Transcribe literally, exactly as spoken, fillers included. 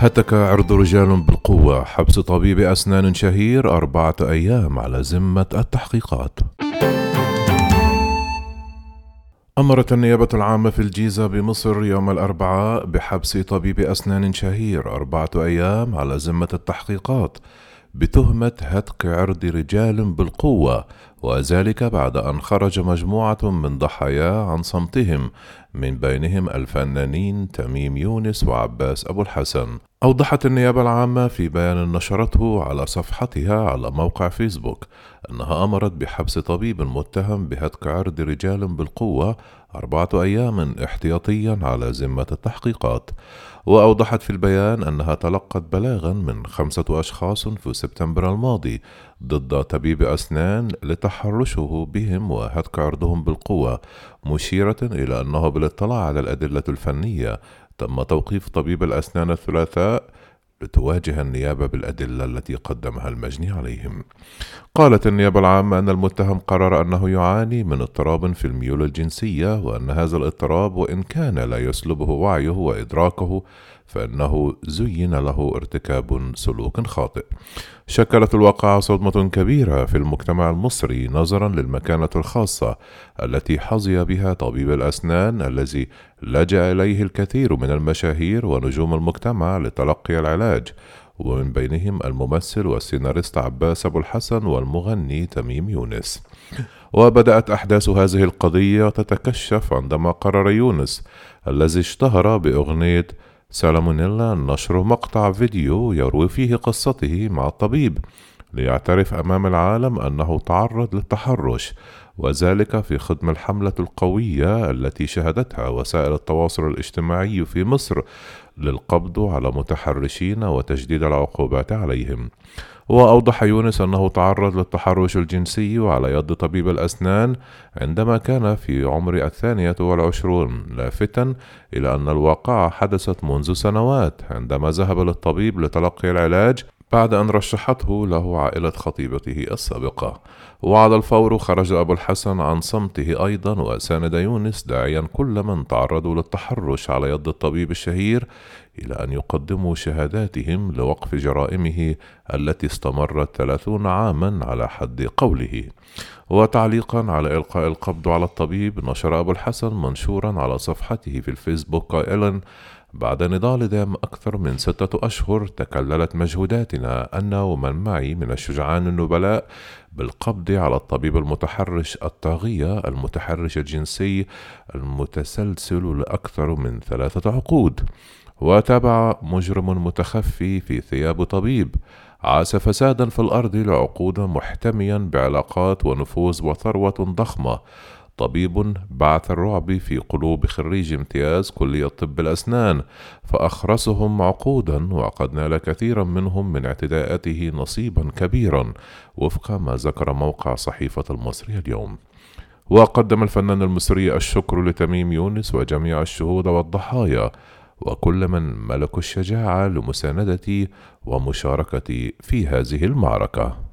هتك عرض رجال بالقوة حبس طبيب أسنان شهير أربعة أيام على ذمة التحقيقات. أمرت النيابة العامة في الجيزة بمصر يوم الأربعاء بحبس طبيب أسنان شهير أربعة أيام على ذمة التحقيقات بتهمة هتك عرض رجال بالقوة، وذلك بعد أن خرج مجموعة من ضحاياه عن صمتهم، من بينهم الفنانين تميم يونس وعباس أبو الحسن. أوضحت النيابة العامة في بيان نشرته على صفحتها على موقع فيسبوك أنها أمرت بحبس طبيب متهم بهتك عرض رجال بالقوة أربعة أيام احتياطيا على ذمة التحقيقات. وأوضحت في البيان أنها تلقت بلاغا من خمسة أشخاص في سبتمبر الماضي ضد طبيب أسنان لتحرشه بهم وهتك عرضهم بالقوة، مشيرة إلى أنه بالاطلاع على الأدلة الفنية تم توقيف طبيب الأسنان الثلاثاء لتواجه النيابة بالأدلة التي قدمها المجني عليهم. قالت النيابة العامة أن المتهم قرر أنه يعاني من اضطراب في الميول الجنسية، وأن هذا الاضطراب وإن كان لا يسلبه وعيه وإدراكه فإنه زين له ارتكاب سلوك خاطئ. شكلت الواقعة صدمة كبيرة في المجتمع المصري نظرا للمكانة الخاصة التي حظي بها طبيب الأسنان الذي لجأ إليه الكثير من المشاهير ونجوم المجتمع لتلقي العلاج، ومن بينهم الممثل والسيناريست عباس أبو الحسن والمغني تميم يونس. وبدأت أحداث هذه القضية تتكشف عندما قرر يونس الذي اشتهر بأغنية سالمونيلا نشر مقطع فيديو يروي فيه قصته مع الطبيب ليعترف أمام العالم أنه تعرض للتحرش، وذلك في خضم الحملة القوية التي شهدتها وسائل التواصل الاجتماعي في مصر للقبض على متحرشين وتشديد العقوبات عليهم. وأوضح يونس أنه تعرض للتحرش الجنسي على يد طبيب الأسنان عندما كان في عمر الثانية والعشرون، لافتا إلى أن الواقعة حدثت منذ سنوات عندما ذهب للطبيب لتلقي العلاج بعد أن رشحته له عائلة خطيبته السابقة. وعلى الفور خرج أبو الحسن عن صمته أيضا وساند يونس، داعيا كل من تعرضوا للتحرش على يد الطبيب الشهير إلى أن يقدموا شهاداتهم لوقف جرائمه التي استمرت ثلاثون عاما على حد قوله. وتعليقا على إلقاء القبض على الطبيب، نشر أبو الحسن منشورا على صفحته في الفيسبوك قائلا: بعد نضال لدام أكثر من ستة أشهر تكللت مجهوداتنا أنا ومن معي من الشجعان النبلاء بالقبض على الطبيب المتحرش الطاغية المتحرش الجنسي المتسلسل لأكثر من ثلاثة عقود. وتابع: مجرم متخفي في ثياب طبيب عاش فسادا في الأرض لعقود، محتميا بعلاقات ونفوذ وثروة ضخمة، طبيب بعث الرعب في قلوب خريج امتياز كلية طب الأسنان فأخرسهم عقودا، وقد نال كثيرا منهم من اعتداءاته نصيبا كبيرا، وفق ما ذكر موقع صحيفة المصري اليوم. وقدم الفنان المصري الشكر لتميم يونس وجميع الشهود والضحايا وكل من ملك الشجاعة لمساندتي ومشاركتي في هذه المعركة.